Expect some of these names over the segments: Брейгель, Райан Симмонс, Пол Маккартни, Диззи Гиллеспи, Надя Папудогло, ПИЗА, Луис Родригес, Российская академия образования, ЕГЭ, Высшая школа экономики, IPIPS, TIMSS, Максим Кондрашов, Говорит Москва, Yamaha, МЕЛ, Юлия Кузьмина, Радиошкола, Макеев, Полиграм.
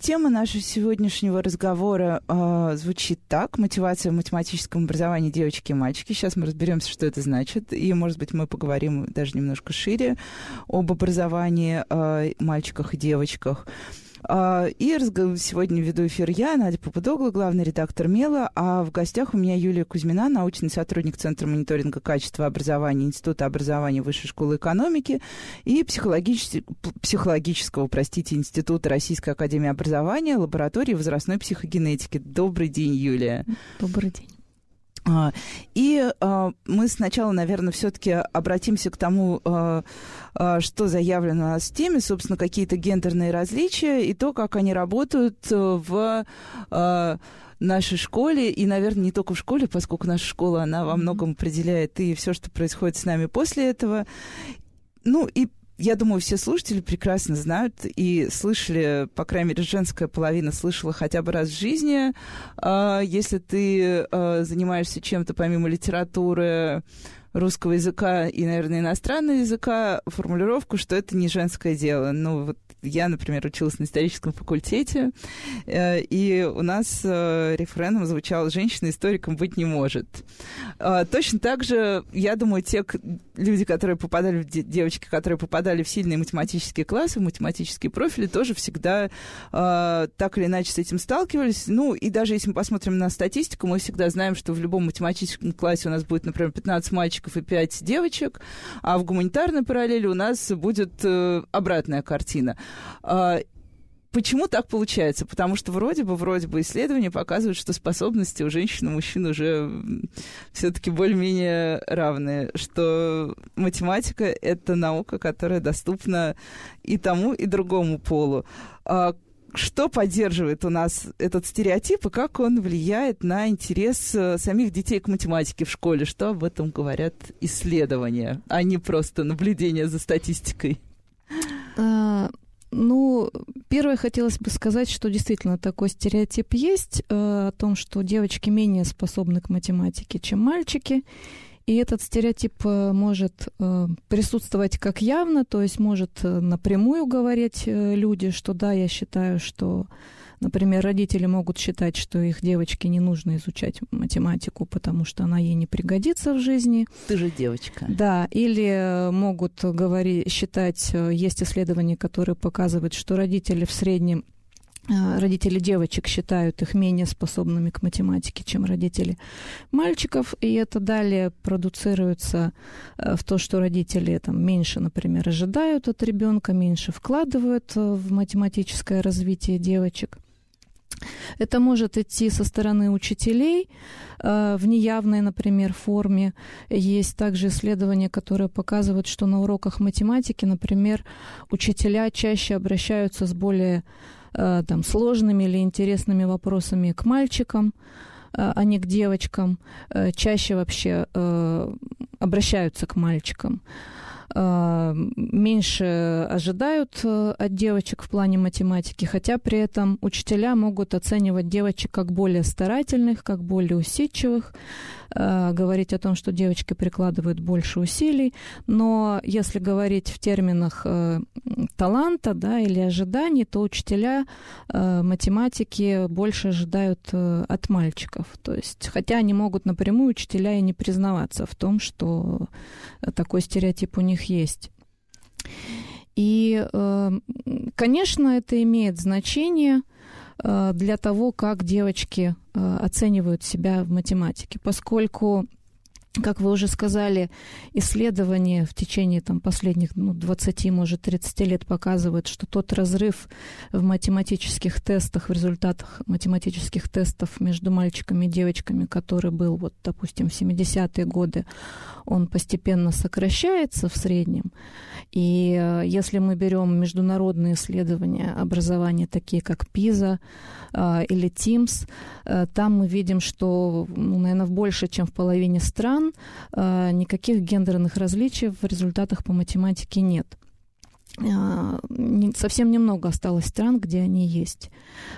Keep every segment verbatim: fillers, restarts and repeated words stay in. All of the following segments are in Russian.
Тема нашего сегодняшнего разговора э, звучит так. Мотивация в математическом образовании девочки и мальчики. Сейчас мы разберемся, что это значит. И, может быть, мы поговорим даже немножко шире об образовании э, мальчиках и девочках. Э, и разговор... сегодня веду эфир я, Надя Папудогло, главный редактор МЕЛа. А в гостях у меня Юлия Кузьмина, научный сотрудник Центра мониторинга качества образования Института образования Высшей школы экономики и психологически... психологического, простите, Института Российской академии образования, лаборатории возрастной психогенетики. Добрый день, Юлия. Добрый день. И мы сначала, наверное, все-таки обратимся к тому, что заявлено у нас в теме, собственно, какие-то гендерные различия и то, как они работают в нашей школе, и, наверное, не только в школе, поскольку наша школа, она во многом определяет и все, что происходит с нами после этого. Ну и я думаю, все слушатели прекрасно знают и слышали, по крайней мере, женская половина слышала хотя бы раз в жизни. Если ты занимаешься чем-то помимо литературы, русского языка и, наверное, иностранного языка, формулировку, что это не женское дело. Ну, вот я, например, училась на историческом факультете, и у нас рефреном звучало «женщина историком быть не может». Точно так же, я думаю, те люди, которые попадали, девочки, которые попадали в сильные математические классы, в математические профили, тоже всегда так или иначе с этим сталкивались. Ну, и даже если мы посмотрим на статистику, мы всегда знаем, что в любом математическом классе у нас будет, например, пятнадцать мальчиков и пять девочек, а в гуманитарной параллели у нас будет э, обратная картина. Э, почему так получается? Потому что вроде бы, вроде бы исследования показывают, что способности у женщин и мужчин уже все-таки более-менее равны, что математика — это наука, которая доступна и тому, и другому полу. Э, что поддерживает у нас этот стереотип и как он влияет на интерес самих детей к математике в школе? Что об этом говорят исследования, а не просто наблюдение за статистикой? А, ну, первое, хотелось бы сказать, что действительно такой стереотип есть, о том, что девочки менее способны к математике, чем мальчики. И этот стереотип может присутствовать как явно, то есть может напрямую говорить люди, что да, я считаю, что, например, родители могут считать, что их девочке не нужно изучать математику, потому что она ей не пригодится в жизни. Ты же девочка. Да, или могут говорить, считать, есть исследования, которые показывают, что родители в среднем, родители девочек считают их менее способными к математике, чем родители мальчиков, и это далее продуцируется в то, что родители там, меньше, например, ожидают от ребенка, меньше вкладывают в математическое развитие девочек. Это может идти со стороны учителей в неявной, например, форме. Есть также исследования, которые показывают, что на уроках математики, например, учителя чаще обращаются с более там, сложными или интересными вопросами к мальчикам, а не к девочкам, чаще вообще обращаются к мальчикам. Меньше ожидают от девочек в плане математики, хотя при этом учителя могут оценивать девочек как более старательных, как более усидчивых, говорить о том, что девочки прикладывают больше усилий. Но если говорить в терминах таланта, да, или ожиданий, то учителя математики больше ожидают от мальчиков. То есть, хотя они могут напрямую, учителя, и не признаваться в том, что такой стереотип у них есть. И, конечно, это имеет значение для того, как девочки оценивают себя в математике, поскольку как вы уже сказали, исследования в течение там, последних ну, двадцати, может, тридцати лет показывают, что тот разрыв в математических тестах, в результатах математических тестов между мальчиками и девочками, который был, вот, допустим, в семидесятые годы, он постепенно сокращается в среднем. И если мы берем международные исследования образования, такие как ПИЗа или TIMSS, там мы видим, что, наверное, больше, чем в половине стран, никаких гендерных различий в результатах по математике нет. Совсем немного осталось стран, где они есть.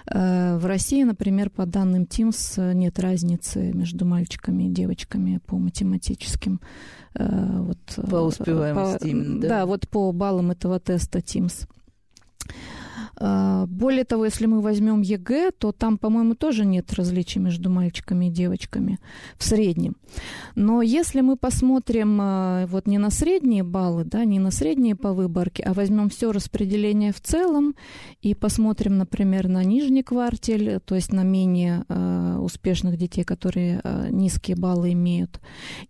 В России, например, по данным TIMSS нет разницы между мальчиками и девочками по математическим. Вот, по успеваемости по, именно, да? Да, вот по баллам этого теста TIMSS. Более того, если мы возьмем ЕГЭ, то там, по-моему, тоже нет различий между мальчиками и девочками в среднем. Но если мы посмотрим вот не на средние баллы, да, не на средние по выборке, а возьмем все распределение в целом и посмотрим, например, на нижний квартиль, то есть на менее э, успешных детей, которые э, низкие баллы имеют,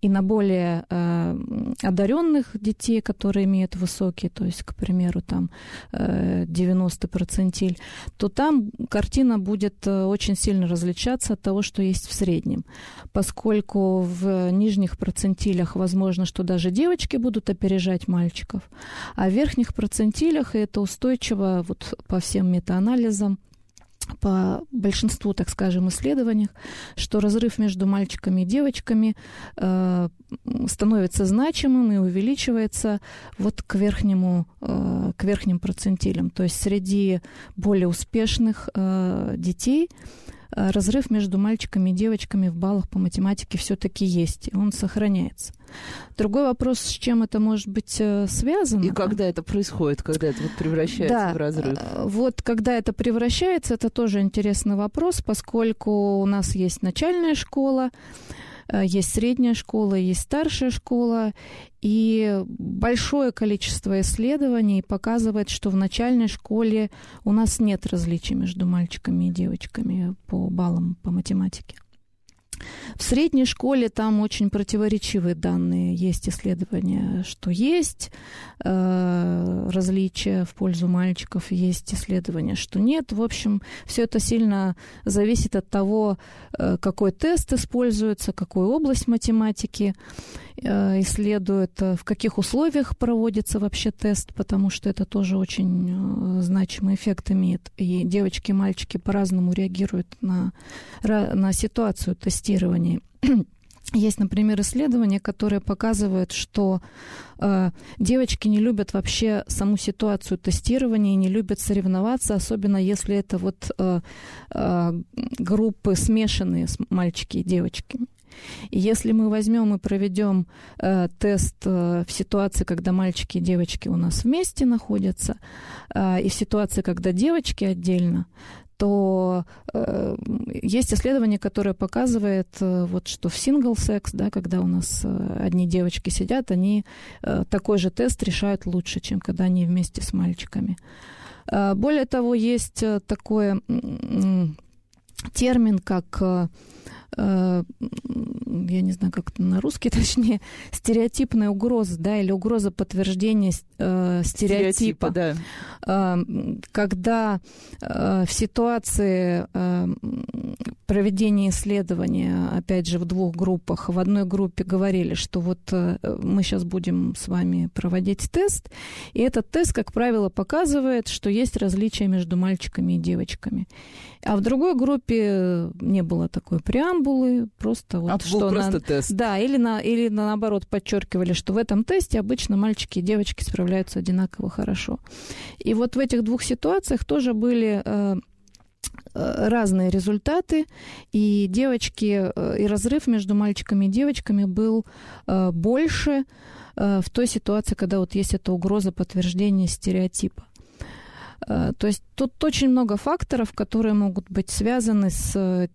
и на более э, одаренных детей, которые имеют высокие, то есть, к примеру, там э, девяносто процентов, процентиль, то там картина будет очень сильно различаться от того, что есть в среднем. Поскольку в нижних процентилях возможно, что даже девочки будут опережать мальчиков, а в верхних процентилях, и это устойчиво вот по всем метаанализам, по большинству, так скажем, исследований, что разрыв между мальчиками и девочками э, становится значимым и увеличивается вот к, верхнему, э, к верхним процентилям. То есть среди более успешных э, детей э, разрыв между мальчиками и девочками в баллах по математике все-таки есть, и он сохраняется. Другой вопрос, с чем это может быть связано. И когда это происходит, когда это вот превращается да, в разрыв? Вот когда это превращается, это тоже интересный вопрос, поскольку у нас есть начальная школа, есть средняя школа, есть старшая школа, и большое количество исследований показывает, что в начальной школе у нас нет различий между мальчиками и девочками по баллам по математике. В средней школе там очень противоречивые данные. Есть исследования, что есть э, различия в пользу мальчиков, есть исследования, что нет. В общем, все это сильно зависит от того, э, какой тест используется, какую область математики э, исследует, в каких условиях проводится вообще тест, потому что это тоже очень э, значимый эффект имеет. И девочки и мальчики по-разному реагируют на, на ситуацию тестирования. Есть, например, исследования, которые показывают, что э, девочки не любят вообще саму ситуацию тестирования и не любят соревноваться, особенно если это вот, э, э, группы смешанные с мальчики и девочки. И если мы возьмем и проведем э, тест э, в ситуации, когда мальчики и девочки у нас вместе находятся, э, и в ситуации, когда девочки отдельно, то э, есть исследование, которое показывает, э, вот, что в сингл-секс, да, когда у нас э, одни девочки сидят, они э, такой же тест решают лучше, чем когда они вместе с мальчиками. Э, более того, есть такой э, термин, как... Э, я не знаю, как это на русский, точнее, стереотипная угроза, да, или угроза подтверждения э, стереотипа. стереотипа да. э, когда э, в ситуации э, проведения исследования, опять же, в двух группах, в одной группе говорили, что вот э, мы сейчас будем с вами проводить тест, и этот тест, как правило, показывает, что есть различия между мальчиками и девочками. А в другой группе не было такой преамбулы, просто вот а что просто на... тест. Да, или, на... или наоборот подчеркивали, что в этом тесте обычно мальчики и девочки справляются одинаково хорошо. И вот в этих двух ситуациях тоже были э, разные результаты, и девочки, э, и разрыв между мальчиками и девочками был э, больше э, в той ситуации, когда вот есть эта угроза подтверждения стереотипа. Э, то есть тут очень много факторов, которые могут быть связаны с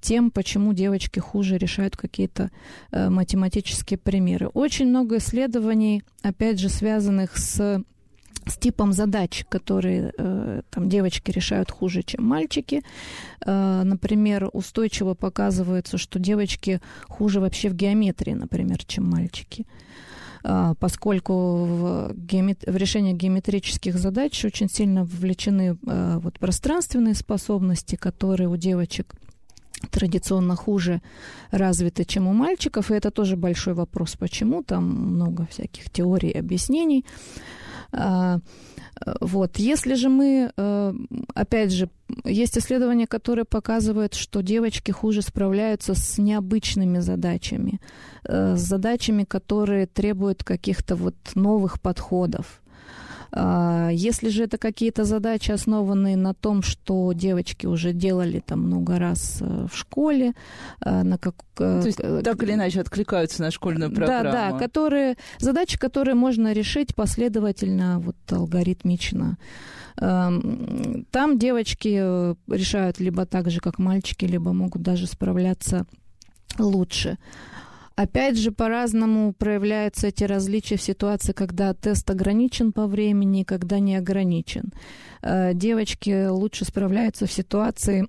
тем, почему девочки хуже решают какие-то э, математические примеры. Очень много исследований, опять же, связанных с с типом задач, которые э, там, девочки решают хуже, чем мальчики. Э, например, устойчиво показывается, что девочки хуже вообще в геометрии, например, чем мальчики, э, поскольку в, геомет... в решении геометрических задач очень сильно вовлечены э, вот, пространственные способности, которые у девочек традиционно хуже развиты, чем у мальчиков. И это тоже большой вопрос, почему. Там много всяких теорий и объяснений. Вот. Если же мы, опять же, есть исследования, которые показывают, что девочки хуже справляются с необычными задачами, с задачами, которые требуют каких-то вот новых подходов. Если же это какие-то задачи, основанные на том, что девочки уже делали там много раз в школе, на как... то есть так или иначе откликаются на школьную программу. Да, да, которые... задачи, которые можно решить последовательно, вот алгоритмично. Там девочки решают либо так же, как мальчики, либо могут даже справляться лучше. Опять же, по-разному проявляются эти различия в ситуации, когда тест ограничен по времени, когда не ограничен. Девочки лучше справляются в ситуации,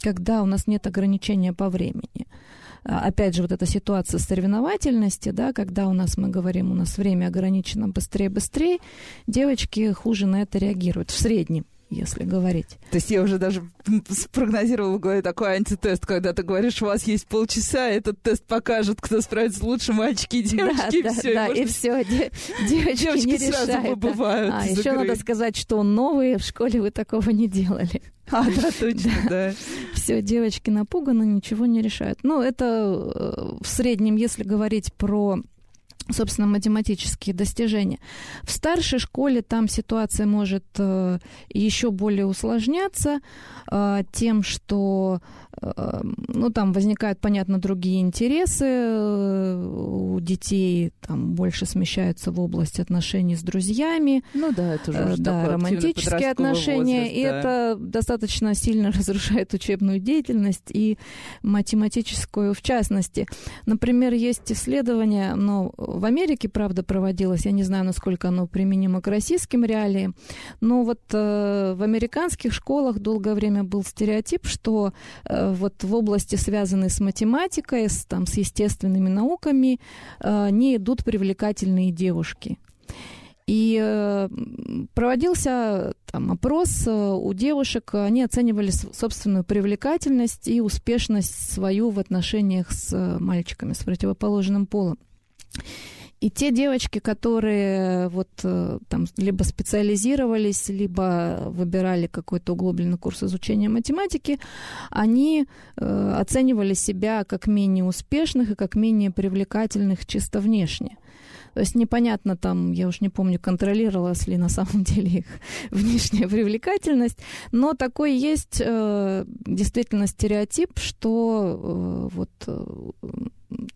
когда у нас нет ограничения по времени. Опять же, вот эта ситуация соревновательности, да, когда у нас, мы говорим, у нас время ограничено быстрее-быстрее, девочки хуже на это реагируют в среднем, если говорить. То есть я уже даже спрогнозировала в голове такой антитест, когда ты говоришь, у вас есть полчаса, этот тест покажет, кто справится лучше, мальчики и девочки, да, и все. Да, и, да, и все, де- девочки, девочки не решают. Сразу побывают. А, еще надо сказать, что он новый, в школе вы такого не делали. А, да, точно, да. да. Все, девочки напуганы, ничего не решают. Ну, это в среднем, если говорить про... собственно, математические достижения. В старшей школе там ситуация может еще более усложняться тем, что ну, там возникают, понятно, другие интересы у детей, там больше смещаются в область отношений с друзьями, ну, да, это уже да, романтические отношения, возраст, и да. это достаточно сильно разрушает учебную деятельность и математическую в частности. Например, есть исследования, но в Америке, правда, проводилось, я не знаю, насколько оно применимо к российским реалиям, но вот э, в американских школах долгое время был стереотип, что э, вот в области, связанной с математикой, с, там, с естественными науками, э, не идут привлекательные девушки. И э, проводился там, опрос у девушек, они оценивали собственную привлекательность и успешность свою в отношениях с мальчиками, с противоположным полом. И те девочки, которые вот, там, либо специализировались, либо выбирали какой-то углубленный курс изучения математики, они э, оценивали себя как менее успешных и как менее привлекательных чисто внешне. То есть непонятно там, я уж не помню, контролировалась ли на самом деле их внешняя привлекательность, но такой есть э, действительно стереотип, что э, вот, э,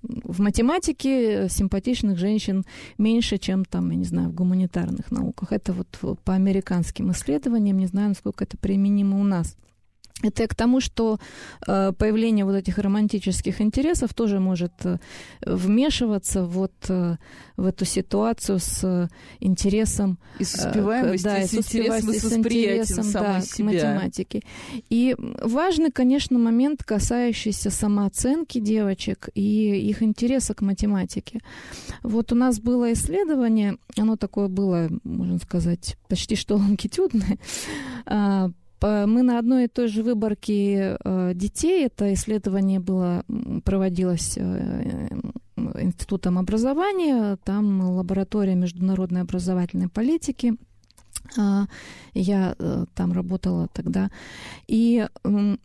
в математике симпатичных женщин меньше, чем там, я не знаю, в гуманитарных науках. Это вот по американским исследованиям, не знаю, насколько это применимо у нас. Это к тому, что появление вот этих романтических интересов тоже может вмешиваться вот в эту ситуацию с интересом... И с успеваемостью, да, и с интересом, и с восприятием самой себя. Да, к математике. И важный, конечно, момент, касающийся самооценки девочек и их интереса к математике. Вот у нас было исследование, оно такое было, можно сказать, почти что лонгитюдное, мы на одной и той же выборке детей, это исследование было, проводилось Институтом образования, там лаборатория международной образовательной политики, я там работала тогда, и на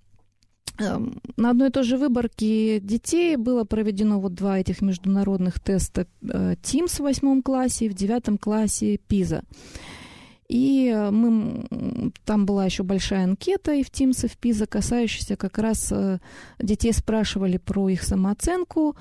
одной и той же выборке детей было проведено вот два этих международных теста TIMSS в восьмом классе и в девятом классе ПИЗА. И мы, там была еще большая анкета и в тимс, и в ПИЗа, касающаяся как раз детей, спрашивали про их самооценку,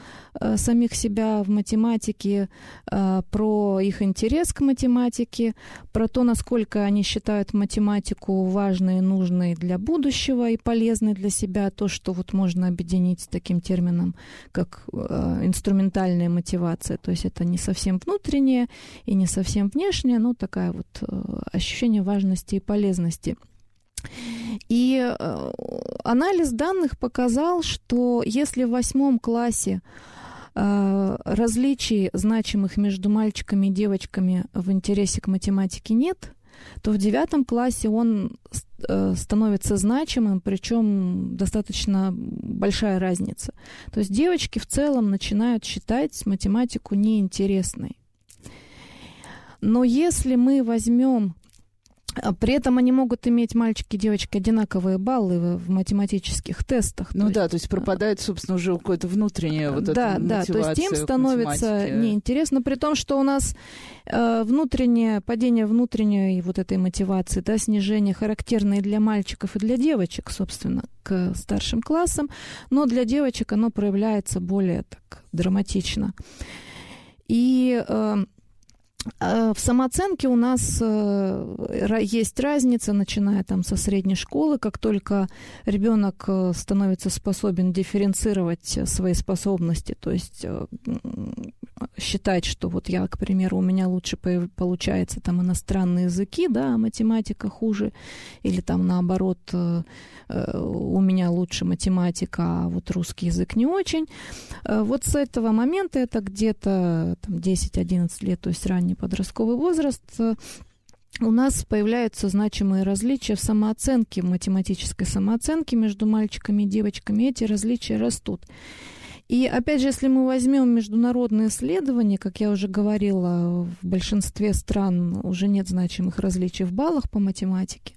самих себя в математике, про их интерес к математике, про то, насколько они считают математику важной и нужной для будущего и полезной для себя, то, что вот можно объединить с таким термином, как инструментальная мотивация. То есть это не совсем внутреннее и не совсем внешнее, но такая вот ощущение важности и полезности. И анализ данных показал, что если в восьмом классе различий значимых между мальчиками и девочками в интересе к математике нет, то в девятом классе он становится значимым, причем достаточно большая разница. То есть девочки в целом начинают считать математику неинтересной. Но если мы возьмем... При этом они могут иметь, мальчики и девочки, одинаковые баллы в математических тестах. Ну то да, есть, то есть пропадает, собственно, уже какое-то внутреннее вот да, это мотивация. Да, то есть им становится неинтересно, при том, что у нас внутреннее, падение внутренней вот этой мотивации, да, снижение характерно и для мальчиков, и для девочек, собственно, к старшим классам, но для девочек оно проявляется более так драматично. И... В самооценке у нас есть разница, начиная там со средней школы. Как только ребенок становится способен дифференцировать свои способности, то есть считать, что вот я, к примеру, у меня лучше получается там иностранные языки, да, а математика хуже, или там наоборот, у меня лучше математика, а вот русский язык не очень. Вот с этого момента, это где-то там десять-одиннадцать лет, то есть ранний подростковый возраст, у нас появляются значимые различия в самооценке, в математической самооценке между мальчиками и девочками. Эти различия растут. И опять же, если мы возьмем международные исследования, как я уже говорила, в большинстве стран уже нет значимых различий в баллах по математике.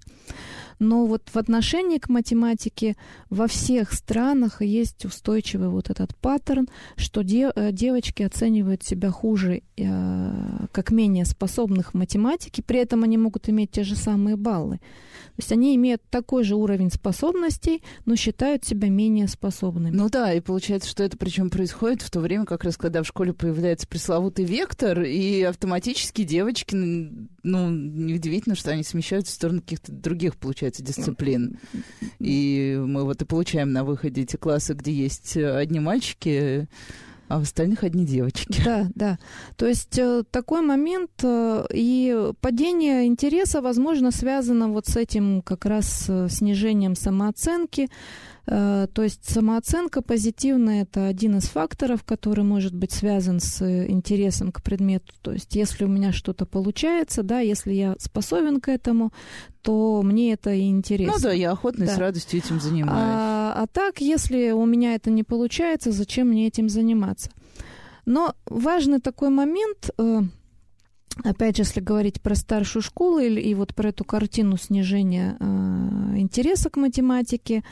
Но вот в отношении к математике во всех странах есть устойчивый вот этот паттерн, что де- девочки оценивают себя хуже, э- как менее способных в математике, при этом они могут иметь те же самые баллы. То есть они имеют такой же уровень способностей, но считают себя менее способными. Ну да, и получается, что это причем происходит в то время, как раз когда в школе появляется пресловутый вектор, и автоматически девочки, ну, неудивительно, что они смещаются в сторону каких-то других, получается, дисциплин. И мы вот и получаем на выходе эти классы, где есть одни мальчики, а в остальных одни девочки. Да, да. То есть такой момент, и падение интереса, возможно, связано вот с этим как раз снижением самооценки. То есть самооценка позитивная – это один из факторов, который может быть связан с интересом к предмету. То есть если у меня что-то получается, да, если я способен к этому, то мне это и интересно. Ну да, я охотно и да. с радостью этим занимаюсь. А, а так, если у меня это не получается, зачем мне этим заниматься? Но важный такой момент, опять же, если говорить про старшую школу и, и вот про эту картину снижения интереса к математике,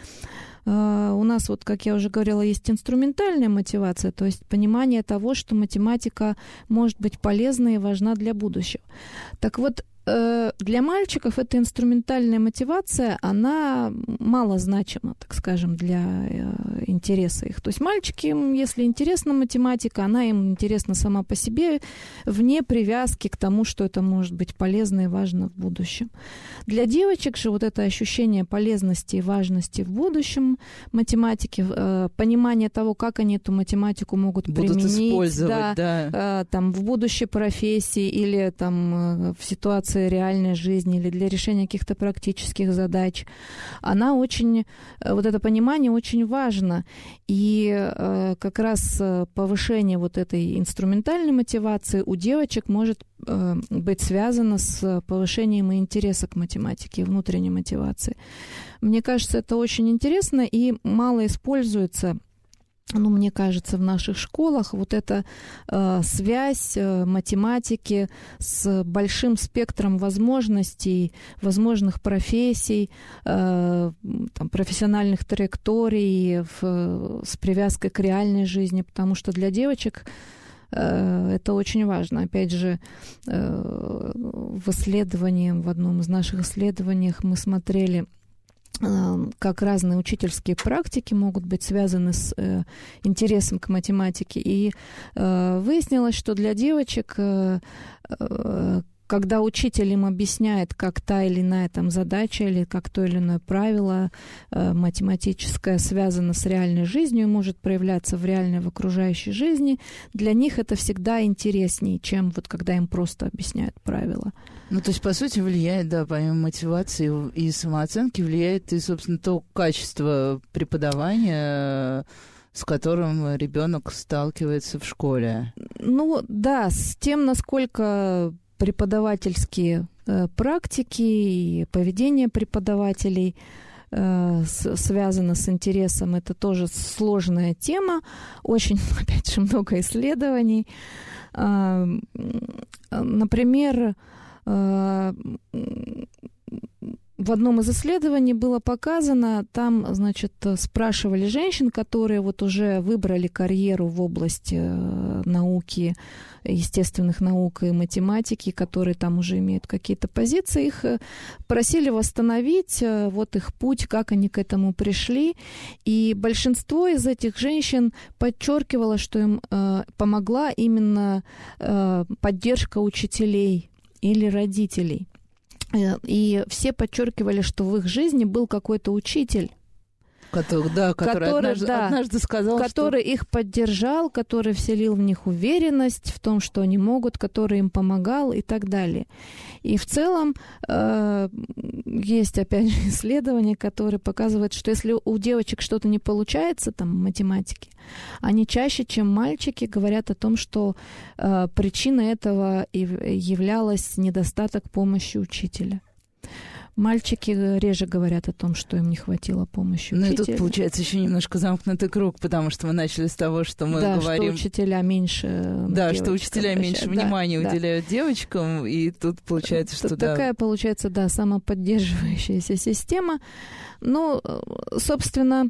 Uh, у нас, вот, как я уже говорила, есть инструментальная мотивация, то есть понимание того, что математика может быть полезна и важна для будущего. Так вот, uh, для мальчиков эта инструментальная мотивация, она малозначима, так скажем, для uh, интереса их. То есть мальчикам, если интересна математика, она им интересна сама по себе, вне привязки к тому, что это может быть полезно и важно в будущем. Для девочек же вот это ощущение полезности и важности в будущем математики, понимание того, как они эту математику могут Будут применить использовать, да, да. Там, в будущей профессии или там, в ситуации реальной жизни, или для решения каких-то практических задач, она очень, вот это понимание очень важно. И как раз повышение вот этой инструментальной мотивации у девочек может быть связано с повышением интереса к математике, внутренней мотивации. Мне кажется, это очень интересно и мало используется, ну, мне кажется, в наших школах вот эта э, связь э, математики с большим спектром возможностей, возможных профессий, э, там, профессиональных траекторий в, с привязкой к реальной жизни, потому что для девочек Это очень важно. Опять же, в исследовании, в одном из наших исследований мы смотрели, как разные учительские практики могут быть связаны с э, интересом к математике. И э, выяснилось, что для девочек, э, э, когда учитель им объясняет, как та или иная там задача или как то или иное правило э, математическое связано с реальной жизнью, может проявляться в реальной, в окружающей жизни, для них это всегда интереснее, чем вот когда им просто объясняют правила. Ну, то есть, по сути, влияет, да, помимо мотивации и самооценки, влияет и, собственно, то качество преподавания, с которым ребенок сталкивается в школе. Ну, да, с тем, насколько преподавательские э, практики и поведение преподавателей связано с интересом. Это тоже сложная тема. Очень, опять же, много исследований. Например, в одном из исследований было показано, там, значит, спрашивали женщин, которые вот уже выбрали карьеру в области науки, естественных наук и математики, которые там уже имеют какие-то позиции, их просили восстановить вот их путь, как они к этому пришли. И большинство из этих женщин подчеркивало, что им помогла именно поддержка учителей или родителей. И все подчеркивали, что в их жизни был какой-то учитель, который, да, который, который, однажды, да, однажды сказал, который что... их поддержал, который вселил в них уверенность в том, что они могут, который им помогал и так далее. И в целом э, есть, опять же, исследования, которые показывают, что если у девочек что-то не получается, там, математики, они чаще, чем мальчики, говорят о том, что э, причиной этого являлась недостаток помощи учителя. Мальчики реже говорят о том, что им не хватило помощи учителя. Ну и тут, получается, еще немножко замкнутый круг, потому что мы начали с того, что мы да, говорим... Да, что учителя меньше... Да, что учителя меньше внимания да, уделяют да. девочкам, и тут получается, что... Тут да. Такая, получается, да, самоподдерживающаяся система. Ну, собственно,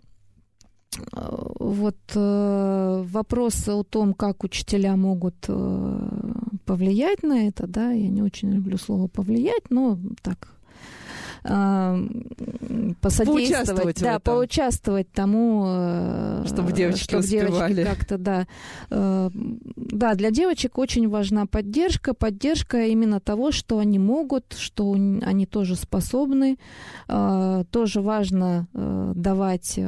вот вопрос о том, как учителя могут... повлиять на это, да, я не очень люблю слово «повлиять», но так... посодействовать, поучаствовать, да, поучаствовать тому, чтобы девочки, чтобы девочки как-то, да, да, для девочек очень важна поддержка, поддержка именно того, что они могут, что они тоже способны, тоже важно давать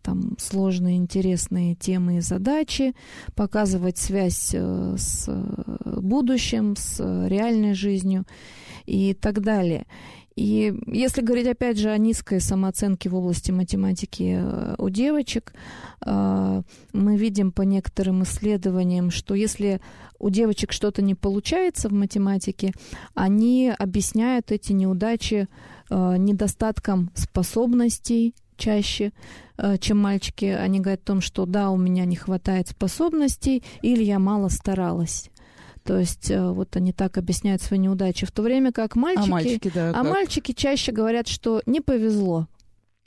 там сложные, интересные темы и задачи, показывать связь с будущим, с реальной жизнью и так далее. И если говорить, опять же, о низкой самооценке в области математики у девочек, мы видим по некоторым исследованиям, что если у девочек что-то не получается в математике, они объясняют эти неудачи недостатком способностей чаще, чем мальчики. Они говорят о том, что да, у меня не хватает способностей или я мало старалась. То есть вот они так объясняют свои неудачи. В то время как мальчики... А мальчики, да, а как? Мальчики чаще говорят, что не повезло.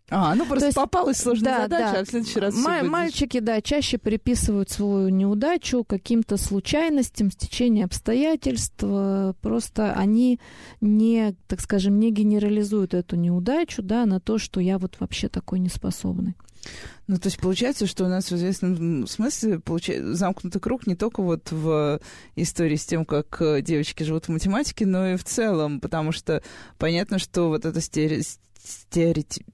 А, ну просто есть, попалась сложная да, задача, да. а в следующий раз М- все Мальчики, да, чаще приписывают свою неудачу каким-то случайностям, стечению обстоятельств. Просто они не, так скажем, не генерализуют эту неудачу, да, на то, что я вот вообще такой неспособный. Ну, то есть получается, что у нас в известном смысле замкнутый круг не только вот в истории с тем, как девочки живут в математике, но и в целом, потому что понятно, что вот это стереотип, стереотип,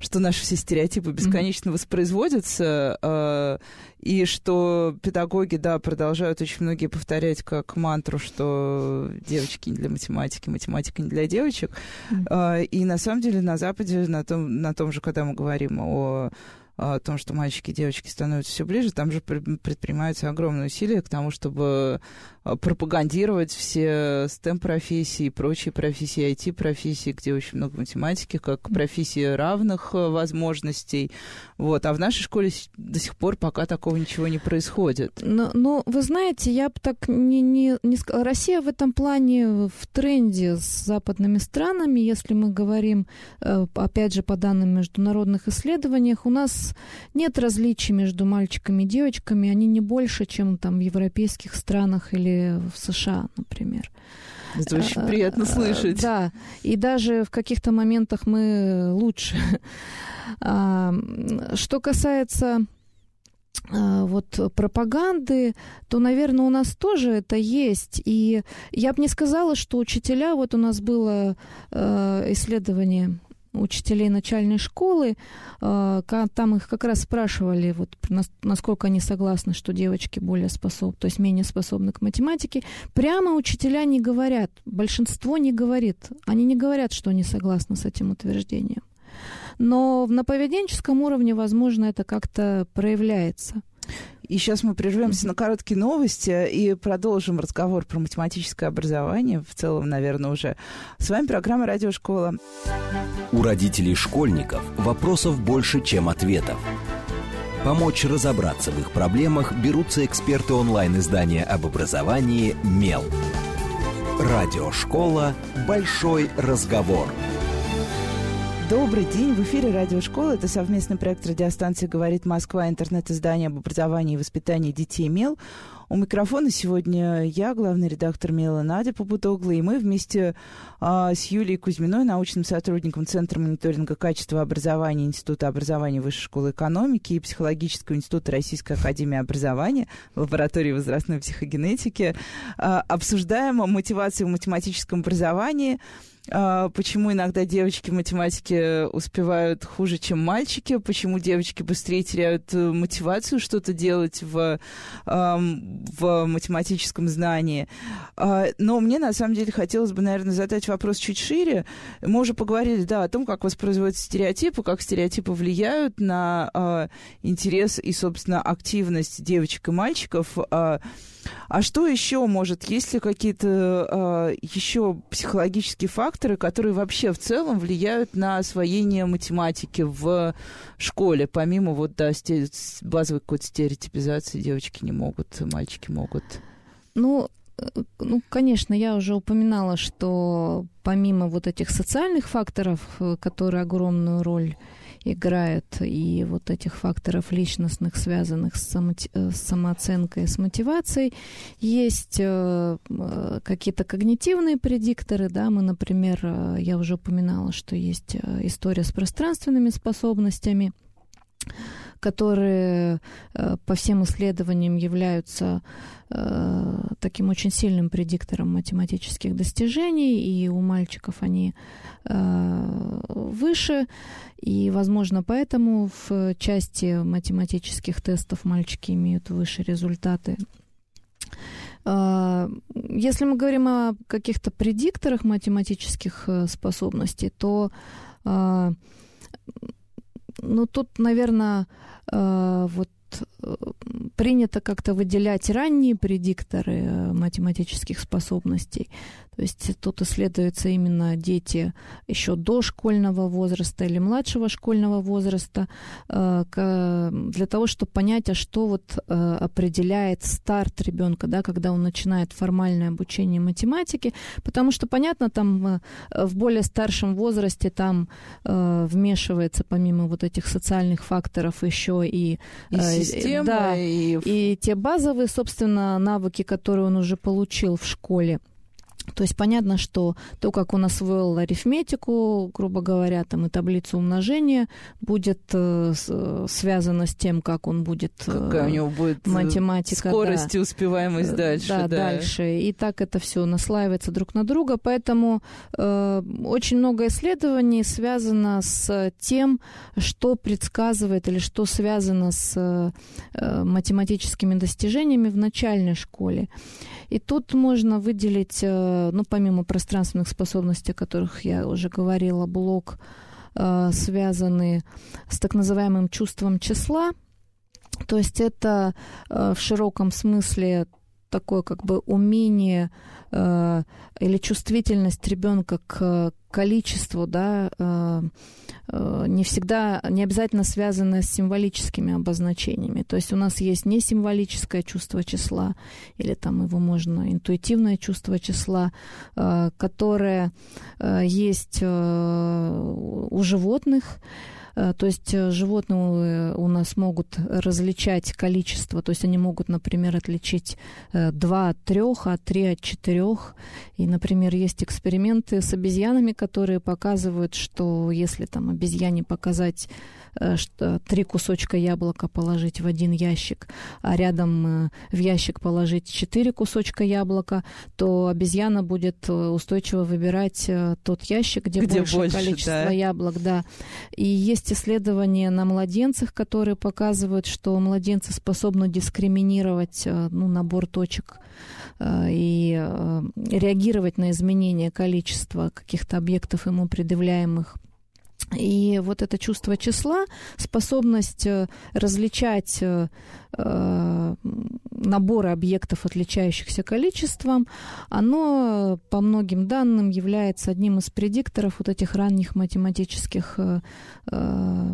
что наши все стереотипы бесконечно mm-hmm. воспроизводятся, э, и что педагоги, да, продолжают очень многие повторять как мантру, что девочки не для математики, математика не для девочек. Mm-hmm. Э, и на самом деле на Западе, на том, на том же, когда мы говорим о, о том, что мальчики и девочки становятся все ближе, там же предпринимаются огромные усилия к тому, чтобы пропагандировать все STEM-профессии, прочие профессии, ай ти-профессии, где очень много математики, как профессии равных возможностей. Вот. А в нашей школе до сих пор пока такого ничего не происходит. Но, но вы знаете, я бы так не, не, не сказала. Россия в этом плане в тренде с западными странами. Если мы говорим, опять же, по данным международных исследований, у нас нас нет различий между мальчиками и девочками, они не больше, чем там в европейских странах или в США, например. Это очень приятно слышать. Да, и даже в каких-то моментах мы лучше. Что касается вот пропаганды, то, наверное, у нас тоже это есть. И я бы не сказала, что учителя... Вот у нас было исследование учителей начальной школы, там их как раз спрашивали, вот, насколько они согласны, что девочки более способны, то есть менее способны к математике. Прямо учителя не говорят, большинство не говорит. Они не говорят, что они согласны с этим утверждением. Но на поведенческом уровне, возможно, это как-то проявляется. И сейчас мы прервемся на короткие новости и продолжим разговор про математическое образование в целом, наверное, уже. С вами программа «Радиошкола». У родителей школьников вопросов больше, чем ответов. Помочь разобраться в их проблемах берутся эксперты онлайн-издания об образовании «МЕЛ». «Радиошкола. Большой разговор». Добрый день. В эфире «Радиошкола». Это совместный проект радиостанции «Говорит Москва», интернет-издание об образовании и воспитании детей «МЕЛ». У микрофона сегодня я, главный редактор «МЕЛа» Надя Папудогло, и мы вместе а, с Юлией Кузьминой, научным сотрудником Центра мониторинга качества образования Института образования Высшей школы экономики и Психологического института Российской академии образования, лаборатории возрастной психогенетики, а, обсуждаем мотивацию в математическом образовании, почему иногда девочки в математике успевают хуже, чем мальчики, почему девочки быстрее теряют мотивацию что-то делать в, в математическом знании. Но мне, на самом деле, хотелось бы, наверное, задать вопрос чуть шире. Мы уже поговорили, да, о том, как воспроизводятся стереотипы, как стереотипы влияют на интерес и, собственно, активность девочек и мальчиков. А что еще может? Есть ли какие-то э, еще психологические факторы, которые вообще в целом влияют на освоение математики в школе, помимо вот, да, стере... базовой какой-то стереотипизации? Девочки не могут, мальчики могут? Ну, ну, конечно, я уже упоминала, что помимо вот этих социальных факторов, которые огромную роль играют, и вот этих факторов личностных, связанных с, само... с самооценкой, с мотивацией. Есть э, какие-то когнитивные предикторы, да, мы, например, я уже упоминала, что есть история с пространственными способностями, которые э, по всем исследованиям являются э, таким очень сильным предиктором математических достижений, и у мальчиков они э, выше, и, возможно, поэтому в части математических тестов мальчики имеют выше результаты. Если мы говорим о каких-то предикторах математических способностей, то э, ну, тут, наверное, вот принято как-то выделять ранние предикторы математических способностей. То есть тут исследуются именно дети еще дошкольного возраста или младшего школьного возраста для того, чтобы понять, а что вот определяет старт ребенка, да, когда он начинает формальное обучение математике. Потому что, понятно, там в более старшем возрасте там вмешивается помимо вот этих социальных факторов еще и... И система, да, и... и те базовые, собственно, навыки, которые он уже получил в школе. То есть понятно, что то, как он освоил арифметику, грубо говоря, там и таблицу умножения, будет э, связано с тем, как он будет... Э, Какая у него будет математика, скорость, да, и успеваемость дальше. Да, да, дальше. И так это все наслаивается друг на друга. Поэтому э, очень много исследований связано с тем, что предсказывает или что связано с э, математическими достижениями в начальной школе. И тут можно выделить... Э, Ну, помимо пространственных способностей, о которых я уже говорила, блок, связанный с так называемым чувством числа. То есть это в широком смысле такое как бы умение или чувствительность ребенка к количеству, да, не всегда, не обязательно связанное с символическими обозначениями. То есть у нас есть несимволическое чувство числа, или там его можно интуитивное чувство числа, которое есть у животных, То есть животные у нас могут различать количество, то есть они могут, например, отличить два от трех, а три от четырех. И, например, есть эксперименты с обезьянами, которые показывают, что если там обезьяне показать что три кусочка яблока положить в один ящик, а рядом в ящик положить четыре кусочка яблока, то обезьяна будет устойчиво выбирать тот ящик, где, где больше, больше количество да. яблок. Да. И есть исследования на младенцах, которые показывают, что младенцы способны дискриминировать ну, набор точек и реагировать на изменение количества каких-то объектов, ему предъявляемых. И вот это чувство числа, способность различать э, наборы объектов, отличающихся количеством, оно, по многим данным, является одним из предикторов вот этих ранних математических э,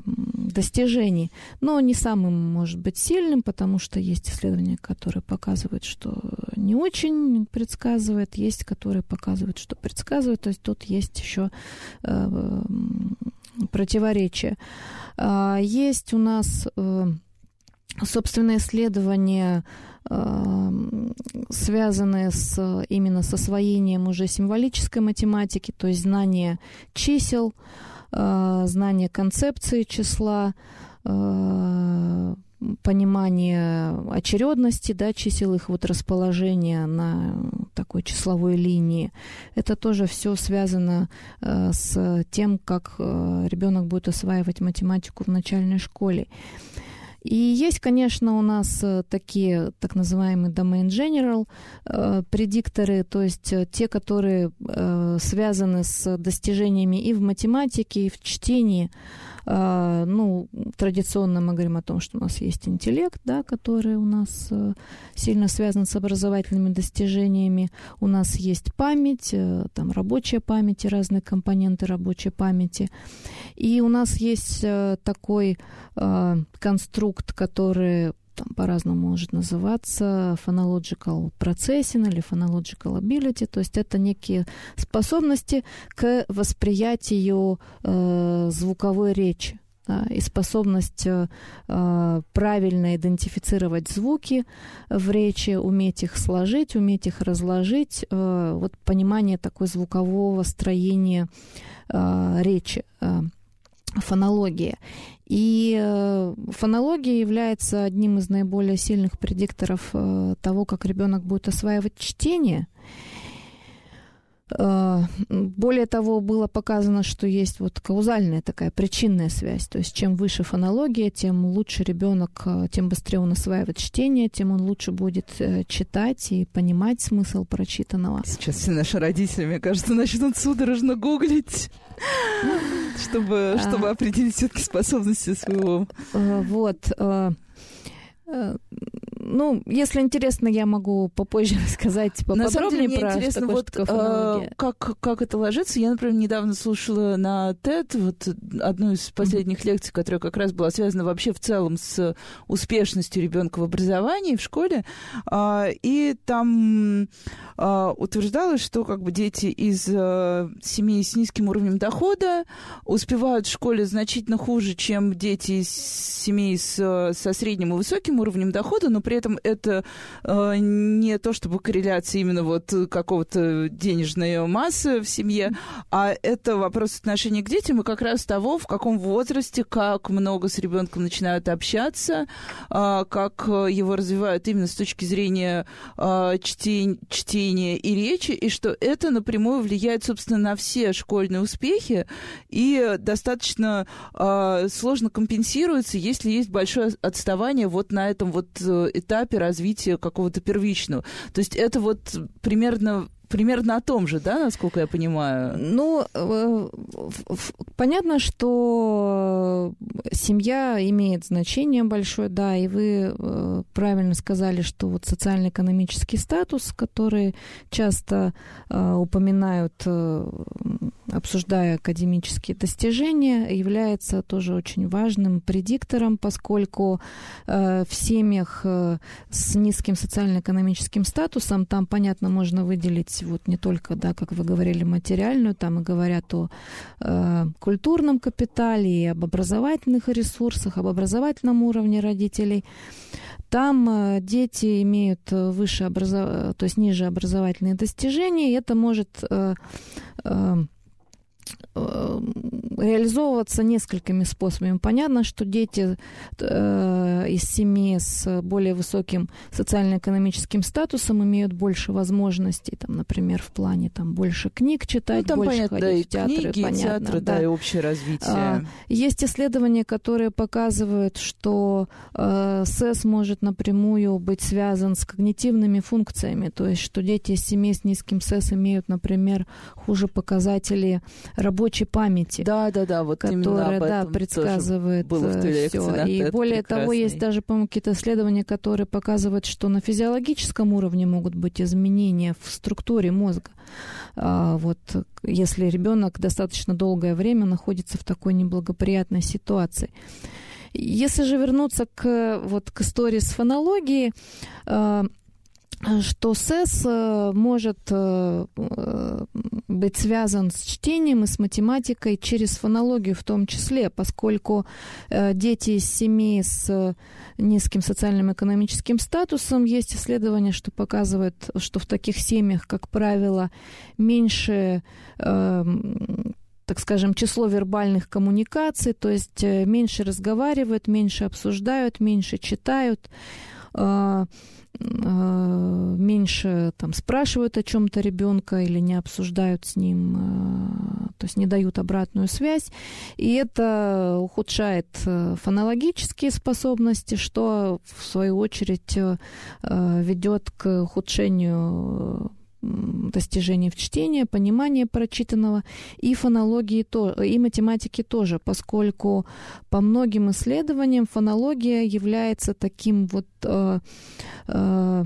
достижений. Но не самым, может быть, сильным, потому что есть исследования, которые показывают, что не очень предсказывает, есть, которые показывают, что предсказывает. То есть тут есть еще... Э, противоречия. Есть у нас, собственно, исследования, связанные с, именно с освоением уже символической математики, то есть знание чисел, знание концепции числа, понимание очередности, да, чисел, их вот расположения на такой числовой линии. Это тоже все связано э, с тем, как э, ребенок будет осваивать математику в начальной школе. И есть, конечно, у нас такие так называемые domain general э, предикторы, то есть те, которые э, связаны с достижениями и в математике, и в чтении. Э, ну, традиционно мы говорим о том, что у нас есть интеллект, да, который у нас э, сильно связан с образовательными достижениями. У нас есть память, э, там рабочая память и разные компоненты рабочей памяти. И у нас есть э, такой э, конструкт, который там, по-разному может называться phonological processing или phonological ability, то есть это некие способности к восприятию э, звуковой речи, да, и способность э, правильно идентифицировать звуки в речи, уметь их сложить, уметь их разложить, э, вот понимание такой звукового строения э, речи, э, фонологии. И фонология является одним из наиболее сильных предикторов того, как ребенок будет осваивать чтение. Более того, было показано, что есть вот каузальная такая причинная связь. То есть чем выше фонология, тем лучше ребенок, тем быстрее он осваивает чтение, тем он лучше будет читать и понимать смысл прочитанного. Сейчас все наши родители, мне кажется, начнут судорожно гуглить, чтобы, чтобы определить все-таки способности своего. Вот. Ну, если интересно, я могу попозже рассказать поподробнее. На самом деле, мне про интересно, вот, э, как, как это ложится. Я, например, недавно слушала на тед вот одну из последних mm-hmm. лекций, которая как раз была связана вообще в целом с успешностью ребенка в образовании, в школе. Э, и там э, утверждалось, что как бы дети из э, семей с низким уровнем дохода успевают в школе значительно хуже, чем дети из семей с, со средним и высоким уровнем дохода, но при этом это э, не то, чтобы корреляция именно вот какого-то денежной массы в семье, а это вопрос отношения к детям и как раз того, в каком возрасте, как много с ребенком начинают общаться, э, как его развивают именно с точки зрения э, чтень, чтения и речи, и что это напрямую влияет, собственно, на все школьные успехи и достаточно э, сложно компенсируется, если есть большое отставание вот на этом вот этапе развития какого-то первичного. То есть это вот примерно, примерно о том же, да, насколько я понимаю? Ну, понятно, что семья имеет значение большое, да, и вы правильно сказали, что вот социально-экономический статус, который часто упоминают, обсуждая академические достижения, является тоже очень важным предиктором, поскольку э, в семьях э, с низким социально-экономическим статусом там, понятно, можно выделить развить вот не только, да, как вы говорили, материальную, там и говорят о э, культурном капитале, и об образовательных ресурсах, об образовательном уровне родителей. Там дети имеют выше образов... то есть ниже образовательные достижения, и это может э, э, реализовываться несколькими способами. Понятно, что дети э, из семьи с более высоким социально-экономическим статусом имеют больше возможностей, там, например, в плане там, больше книг читать, ну, там, больше понятно, ходить да, в театры. Книги, понятно, театры, да, да, и общее развитие. А, есть исследования, которые показывают, что э, СЭС может напрямую быть связан с когнитивными функциями, то есть что дети из семей с низким СЭС имеют, например, хуже показатели рабочей памяти, да, да, да, вот которая да, предсказывает все. И более прекрасный. Того, есть даже, по-моему, какие-то исследования, которые показывают, что на физиологическом уровне могут быть изменения в структуре мозга. А, вот, если ребенок достаточно долгое время находится в такой неблагоприятной ситуации. Если же вернуться к, вот, к истории с фонологией, что СЭС может быть связан с чтением и с математикой через фонологию в том числе, поскольку дети из семей с низким социальным экономическим статусом, есть исследования, что показывают, что в таких семьях, как правило, меньше, так скажем, число вербальных коммуникаций, то есть меньше разговаривают, меньше обсуждают, меньше читают, меньше там, спрашивают о чем-то ребенка или не обсуждают с ним, то есть не дают обратную связь. И это ухудшает фонологические способности, что, в свою очередь, ведет к ухудшению достижений в чтении, понимания прочитанного и фонологии, и математики тоже, поскольку по многим исследованиям фонология является таким вот э, э,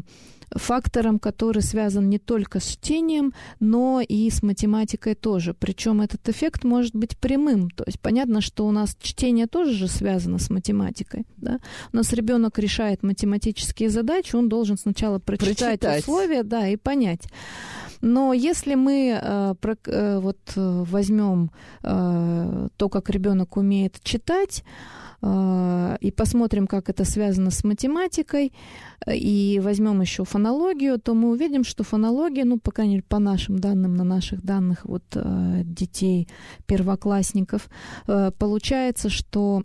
фактором, который связан не только с чтением, но и с математикой тоже. Причем этот эффект может быть прямым. То есть понятно, что у нас чтение тоже же связано с математикой. Да? У нас ребенок решает математические задачи, он должен сначала прочитать, прочитать. условия, да, и понять. Но если мы э, про, э, вот, возьмем э, то, как ребенок умеет читать, и посмотрим, как это связано с математикой, и возьмем еще фонологию, то мы увидим, что фонология, ну, по крайней мере, по нашим данным, на наших данных вот, детей, первоклассников, получается, что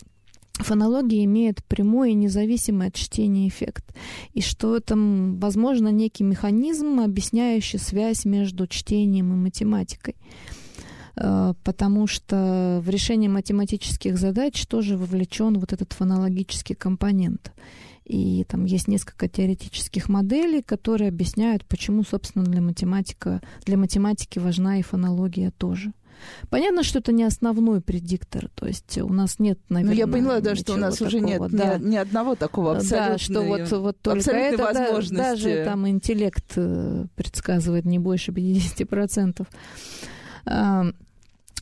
фонология имеет прямой и независимый от чтения эффект, и что это, возможно, некий механизм, объясняющий связь между чтением и математикой. Потому что в решении математических задач тоже вовлечен вот этот фонологический компонент. И там есть несколько теоретических моделей, которые объясняют, почему, собственно, для математика, для математики важна и фонология тоже. Понятно, что это не основной предиктор, то есть у нас нет, наверное, ничего. Ну, я поняла, да, что у нас такого, уже нет да. ни, ни одного такого абсолютной возможности. Да, что вот, вот только это, да, даже там интеллект предсказывает не больше пятидесяти процентов.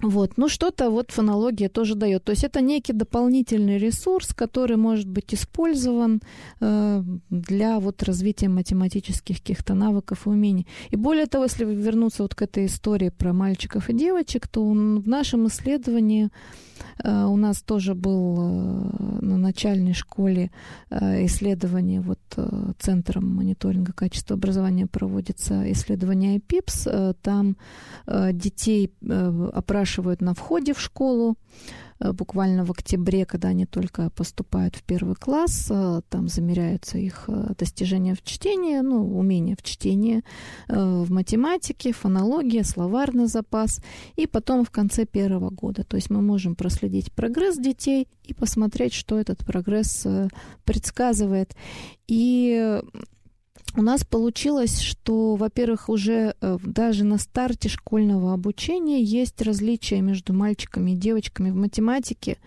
Вот, ну что-то вот фонология тоже дает. То есть это некий дополнительный ресурс, который может быть использован для вот развития математических каких-то навыков и умений. И более того, если вернуться вот к этой истории про мальчиков и девочек, то в нашем исследовании у нас тоже был на начальной школе исследование, вот Центром мониторинга качества образования проводится исследование ай пи ай пи эс. Там детей опрашивают на входе в школу, буквально в октябре, когда они только поступают в первый класс, там замеряются их достижения в чтении, ну, умения в чтении, в математике, фонология, словарный запас, и потом в конце первого года. То есть мы можем проследить прогресс детей и посмотреть, что этот прогресс предсказывает. И у нас получилось, что, во-первых, уже даже на старте школьного обучения есть различия между мальчиками и девочками в математике.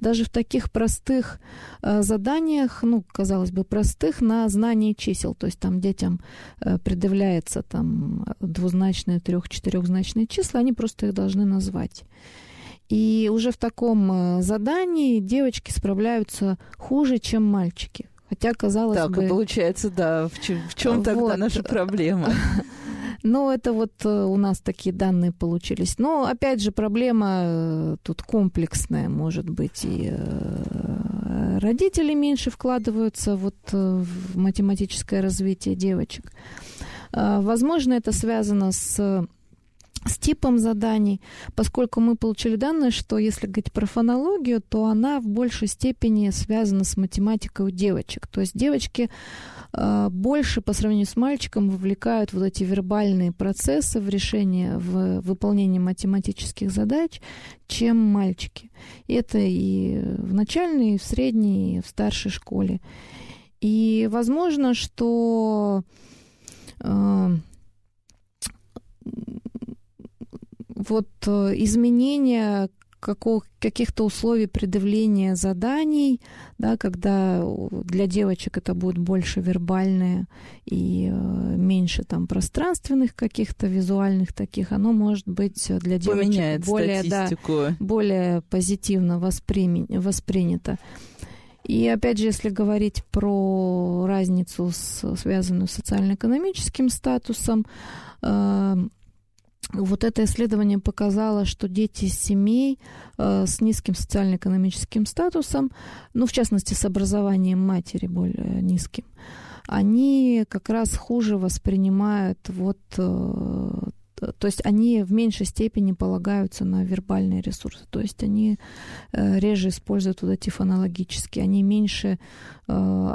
Даже в таких простых заданиях, ну, казалось бы, простых на знание чисел. То есть там детям предъявляется там, двузначные, трех-, четырехзначные числа, они просто их должны назвать. И уже в таком задании девочки справляются хуже, чем мальчики. Хотя, казалось бы... Так, получается, да, в чем, в чем вот. Тогда наша проблема? Но это вот у нас такие данные получились. Но, опять же, проблема тут комплексная, может быть, и родители меньше вкладываются вот в математическое развитие девочек. Возможно, это связано с... с типом заданий, поскольку мы получили данные, что если говорить про фонологию, то она в большей степени связана с математикой у девочек. То есть девочки э, больше по сравнению с мальчиком вовлекают вот эти вербальные процессы в решение, в выполнение математических задач, чем мальчики. Это и в начальной, и в средней, и в старшей школе. И возможно, что... Э, Вот изменение какого, каких-то условий предъявления заданий, да, когда для девочек это будет больше вербальное и меньше там пространственных каких-то визуальных таких, оно может быть для девочек поменяет более, да, более позитивно воспри... воспринято. И опять же, если говорить про разницу, с, связанную с социально-экономическим статусом, э- Вот это исследование показало, что дети из семей с низким социально-экономическим статусом, ну, в частности, с образованием матери более низким, они как раз хуже воспринимают, вот, то есть они в меньшей степени полагаются на вербальные ресурсы, то есть они реже используют вот эти фонологические, они меньше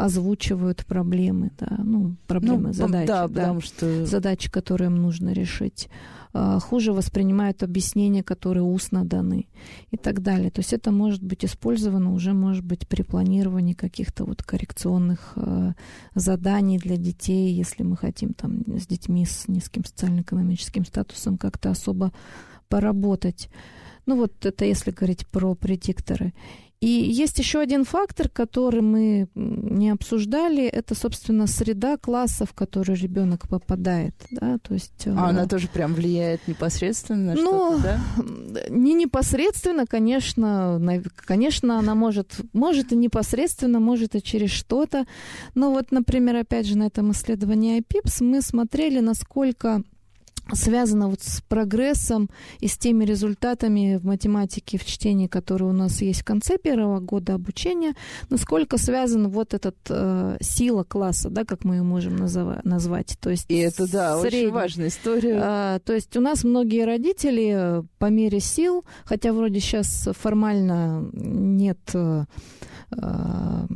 озвучивают проблемы, да, ну, проблемы, ну, задачи, да, да, потому что... задачи, которые им нужно решить. Хуже воспринимают объяснения, которые устно даны и так далее. То есть это может быть использовано уже, может быть, при планировании каких-то вот коррекционных заданий для детей, если мы хотим там с детьми с низким социально-экономическим статусом как-то особо поработать. Ну вот это если говорить про предикторы. И есть еще один фактор, который мы не обсуждали, это, собственно, среда класса, в которую ребенок попадает, да, то есть. А она тоже прям влияет непосредственно на ну, что-то, да? Не непосредственно, конечно, на, конечно, она может, может и непосредственно, может и через что-то. Но вот, например, опять же на этом исследовании ай пи ай пи эс мы смотрели, насколько связано вот с прогрессом и с теми результатами в математике, в чтении, которые у нас есть в конце первого года обучения, насколько связана вот эта э, сила класса, да, как мы ее можем назова- назвать. То есть и это, да, средний. Очень важная история. А, то есть у нас многие родители по мере сил, хотя вроде сейчас формально нет... Э, э,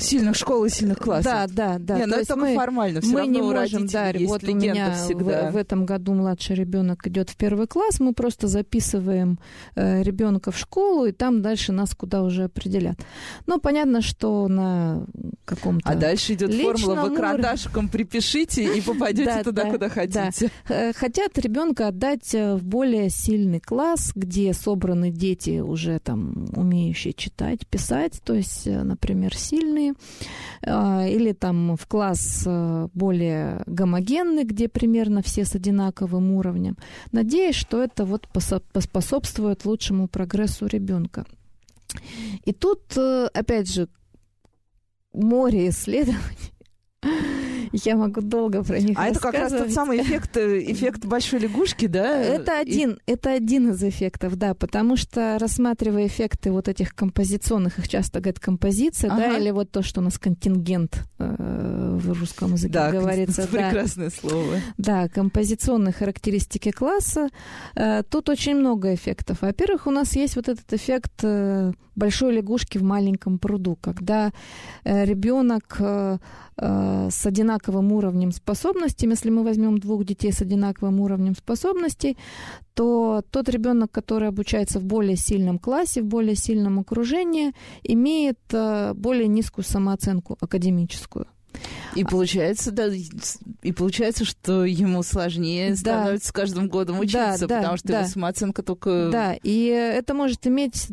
Сильных школ и сильных классов. Да, да, да. Нет, но это мы, формально. Все мы равно не можем, да, вот у меня в, в этом году младший ребенок идет в первый класс, мы просто записываем э, ребенка в школу, и там дальше нас куда уже определят. Но понятно, что на каком-то... А дальше идет формула, вы карандашиком припишите и попадете туда, куда хотите. Хотят ребенка отдать в более сильный класс, где собраны дети уже там умеющие читать, писать, то есть, например, сильные, или там в класс более гомогенный, где примерно все с одинаковым уровнем. Надеюсь, что это вот поспособствует лучшему прогрессу ребенка. И тут, опять же, море исследований. Я могу долго про них а рассказывать. А это как раз тот самый эффект, эффект большой лягушки, да? Это один, И... это один из эффектов, да, потому что, рассматривая эффекты вот этих композиционных, их часто говорят композиция, ага. да, или вот то, что у нас контингент э, в русском языке да, говорится. Да, прекрасное слово. Да, композиционные характеристики класса. Э, тут очень много эффектов. Во-первых, у нас есть вот этот эффект э, большой лягушки в маленьком пруду, когда э, ребенок э, э, с одинаковым уровнем способностей, если мы возьмем двух детей с одинаковым уровнем способностей, то тот ребенок, который обучается в более сильном классе, в более сильном окружении, имеет более низкую самооценку академическую. И получается, да, и получается, что ему сложнее становится да. с каждым годом учиться, да, да, потому что да. его самооценка только... Да, и это может иметь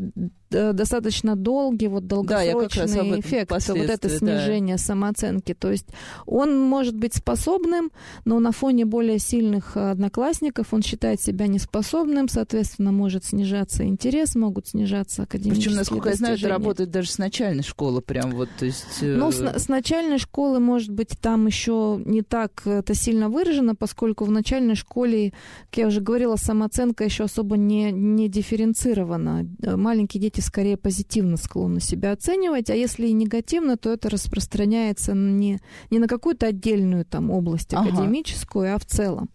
достаточно долгий, вот, долгосрочный да, эффект, вот это снижение да. самооценки. То есть он может быть способным, но на фоне более сильных одноклассников он считает себя неспособным, соответственно, может снижаться интерес, могут снижаться академические достижения. Причем, насколько я знаю, это работает даже с начальной школы. Прям вот, то есть... Ну, с, с начальной школы, может быть, там еще не так это сильно выражено, поскольку в начальной школе, как я уже говорила, самооценка еще особо не, не дифференцирована. Маленькие дети скорее позитивно склонны себя оценивать, а если и негативно, то это распространяется не, не на какую-то отдельную там область академическую, ага. а в целом.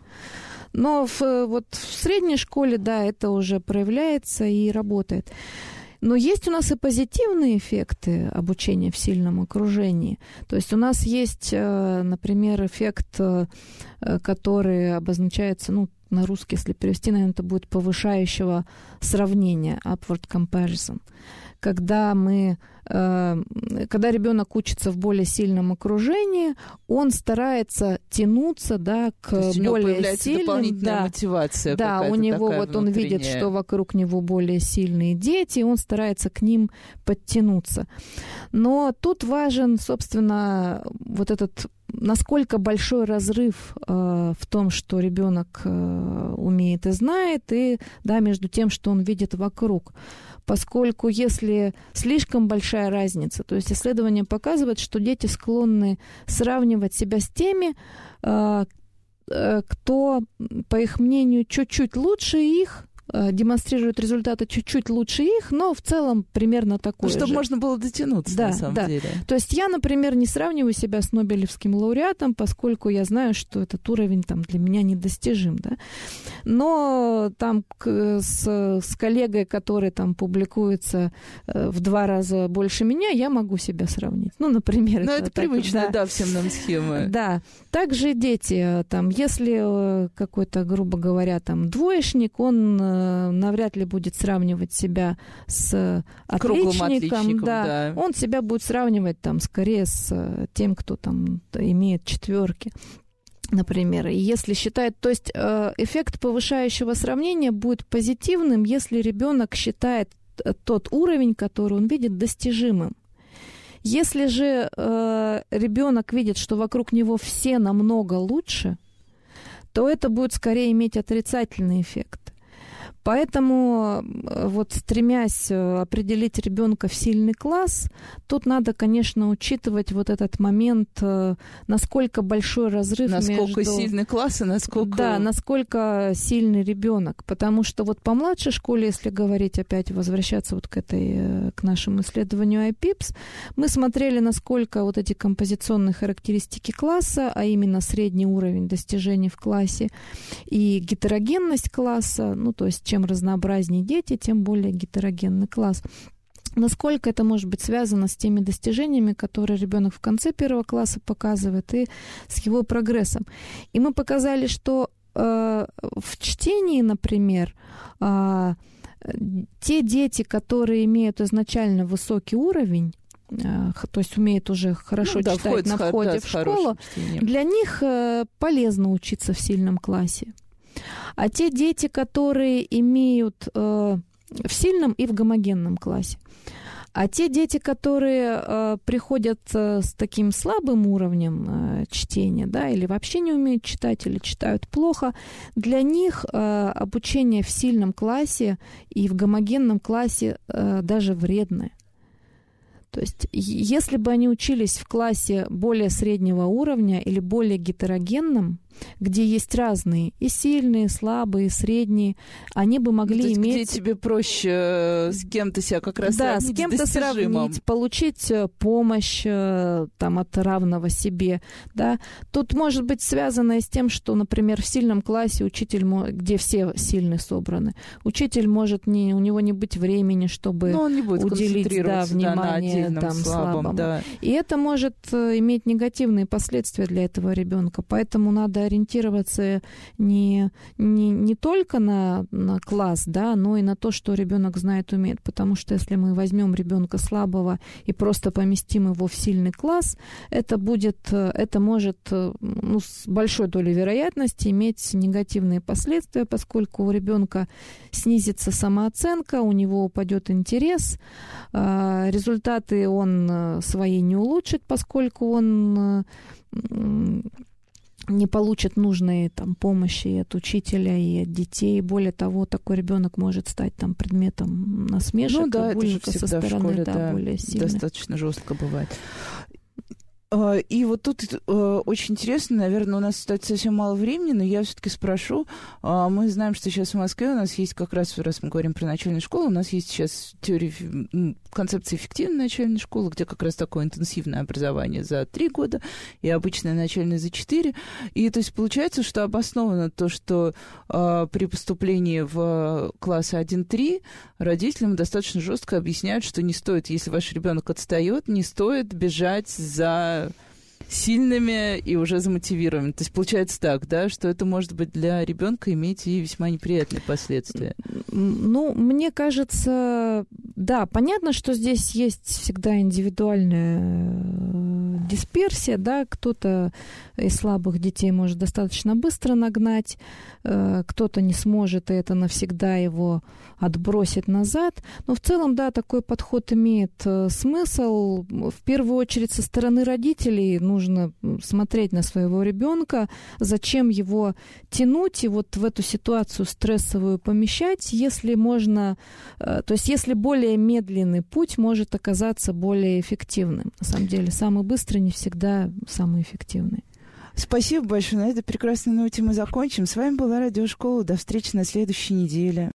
Но в, вот в средней школе, да, это уже проявляется и работает. Но есть у нас и позитивные эффекты обучения в сильном окружении. То есть у нас есть, например, эффект, который обозначается, ну, на русский, если перевести, наверное, это будет повышающего сравнения, upward comparison. Когда мы, когда ребенок учится в более сильном окружении, он старается тянуться, да, к более сильным. То есть у него появляется дополнительная да, мотивация какая-то. Да, у него вот он видит, что вокруг него более сильные дети, и он старается к ним подтянуться. Но тут важен, собственно, вот этот насколько большой разрыв э, в том, что ребенок э, умеет и знает, и да, между тем, что он видит вокруг. Поскольку если слишком большая разница, то есть исследования показывают, что дети склонны сравнивать себя с теми, э, э, кто, по их мнению, чуть-чуть лучше их, демонстрируют результаты чуть-чуть лучше их, но в целом примерно такое ну, чтобы же. Чтобы можно было дотянуться, да, на самом да. деле. То есть я, например, не сравниваю себя с Нобелевским лауреатом, поскольку я знаю, что этот уровень там, для меня недостижим. Да? Но там к, с, с коллегой, который там публикуется в два раза больше меня, я могу себя сравнить. Ну, например. Но это, это привычная, да. да, всем нам схема. Да. Также дети. Там, если какой-то, грубо говоря, там, двоечник, он навряд ли будет сравнивать себя с отличником, отличником да. Да. Он себя будет сравнивать там, скорее с тем, кто там имеет четверки, например. И если считает, то есть эффект повышающего сравнения будет позитивным, если ребенок считает тот уровень, который он видит, достижимым. Если же э, ребенок видит, что вокруг него все намного лучше, то это будет скорее иметь отрицательный эффект. Поэтому, вот стремясь определить ребенка в сильный класс, тут надо, конечно, учитывать вот этот момент, насколько большой разрыв насколько между... Насколько сильный класс и насколько... Да, насколько сильный ребенок. Потому что вот по младшей школе, если говорить, опять возвращаться вот к, этой, к нашему исследованию ай пи ай пи эс, мы смотрели, насколько вот эти композиционные характеристики класса, а именно средний уровень достижений в классе и гетерогенность класса, ну, то есть чем разнообразнее дети, тем более гетерогенный класс. Насколько это может быть связано с теми достижениями, которые ребенок в конце первого класса показывает, и с его прогрессом. И мы показали, что э, в чтении, например, э, те дети, которые имеют изначально высокий уровень, то есть умеет уже хорошо ну, да, читать входит, на входе да, в школу, для них э, полезно учиться в сильном классе. А те дети, которые имеют э, в сильном и в гомогенном классе, а те дети, которые э, приходят э, с таким слабым уровнем э, чтения, да, или вообще не умеют читать, или читают плохо, для них э, обучение в сильном классе и в гомогенном классе э, даже вредное. То есть если бы они учились в классе более среднего уровня или более гетерогенном, где есть разные, и сильные, и слабые, и средние, они бы могли ну, то иметь... Где тебе проще с кем-то себя как раз да, сравнить с кем-то достижимым. Сравнить, получить помощь там, от равного себе. Да? Тут может быть связано с тем, что, например, в сильном классе учитель, где все сильны собраны, учитель может, не, у него не быть времени, чтобы уделить да, внимание да, на там, слабому. Да. И это может иметь негативные последствия для этого ребенка. Поэтому надо надо ориентироваться не, не, не только на, на класс, да, но и на то, что ребенок знает, умеет. Потому что если мы возьмем ребенка слабого и просто поместим его в сильный класс, это будет, это может, ну, с большой долей вероятности иметь негативные последствия, поскольку у ребенка снизится самооценка, у него упадет интерес, результаты он свои не улучшит, поскольку он не получит нужной там помощи и от учителя, и от детей. Более того, такой ребенок может стать там предметом насмешек, ну, да, и буллинга со стороны, в школе, да, да, более сильных. Достаточно жестко бывает. И вот тут очень интересно, наверное, у нас остается совсем мало времени, но я все-таки спрошу. Мы знаем, что сейчас в Москве у нас есть как раз, раз мы говорим про начальную школу, у нас есть сейчас теория, концепция эффективной начальной школы, где как раз такое интенсивное образование за три года и обычное начальное за четыре. И то есть получается, что обосновано то, что при поступлении в классы один-три родителям достаточно жестко объясняют, что не стоит, если ваш ребенок отстает, не стоит бежать за сильными и уже замотивированными. То есть получается так, да, что это может быть для ребенка иметь и весьма неприятные последствия. Ну, мне кажется, да, понятно, что здесь есть всегда индивидуальная дисперсия, да, кто-то из слабых детей может достаточно быстро нагнать, кто-то не сможет, и это навсегда его отбросит назад. Но в целом, да, такой подход имеет смысл. В первую очередь со стороны родителей нужно смотреть на своего ребенка, зачем его тянуть и вот в эту ситуацию стрессовую помещать, если можно, то есть если более медленный путь может оказаться более эффективным. На самом деле, самый быстрый не всегда самый эффективный. Спасибо большое. На этой прекрасной ноте мы закончим. С вами была Радиошкола. До встречи на следующей неделе.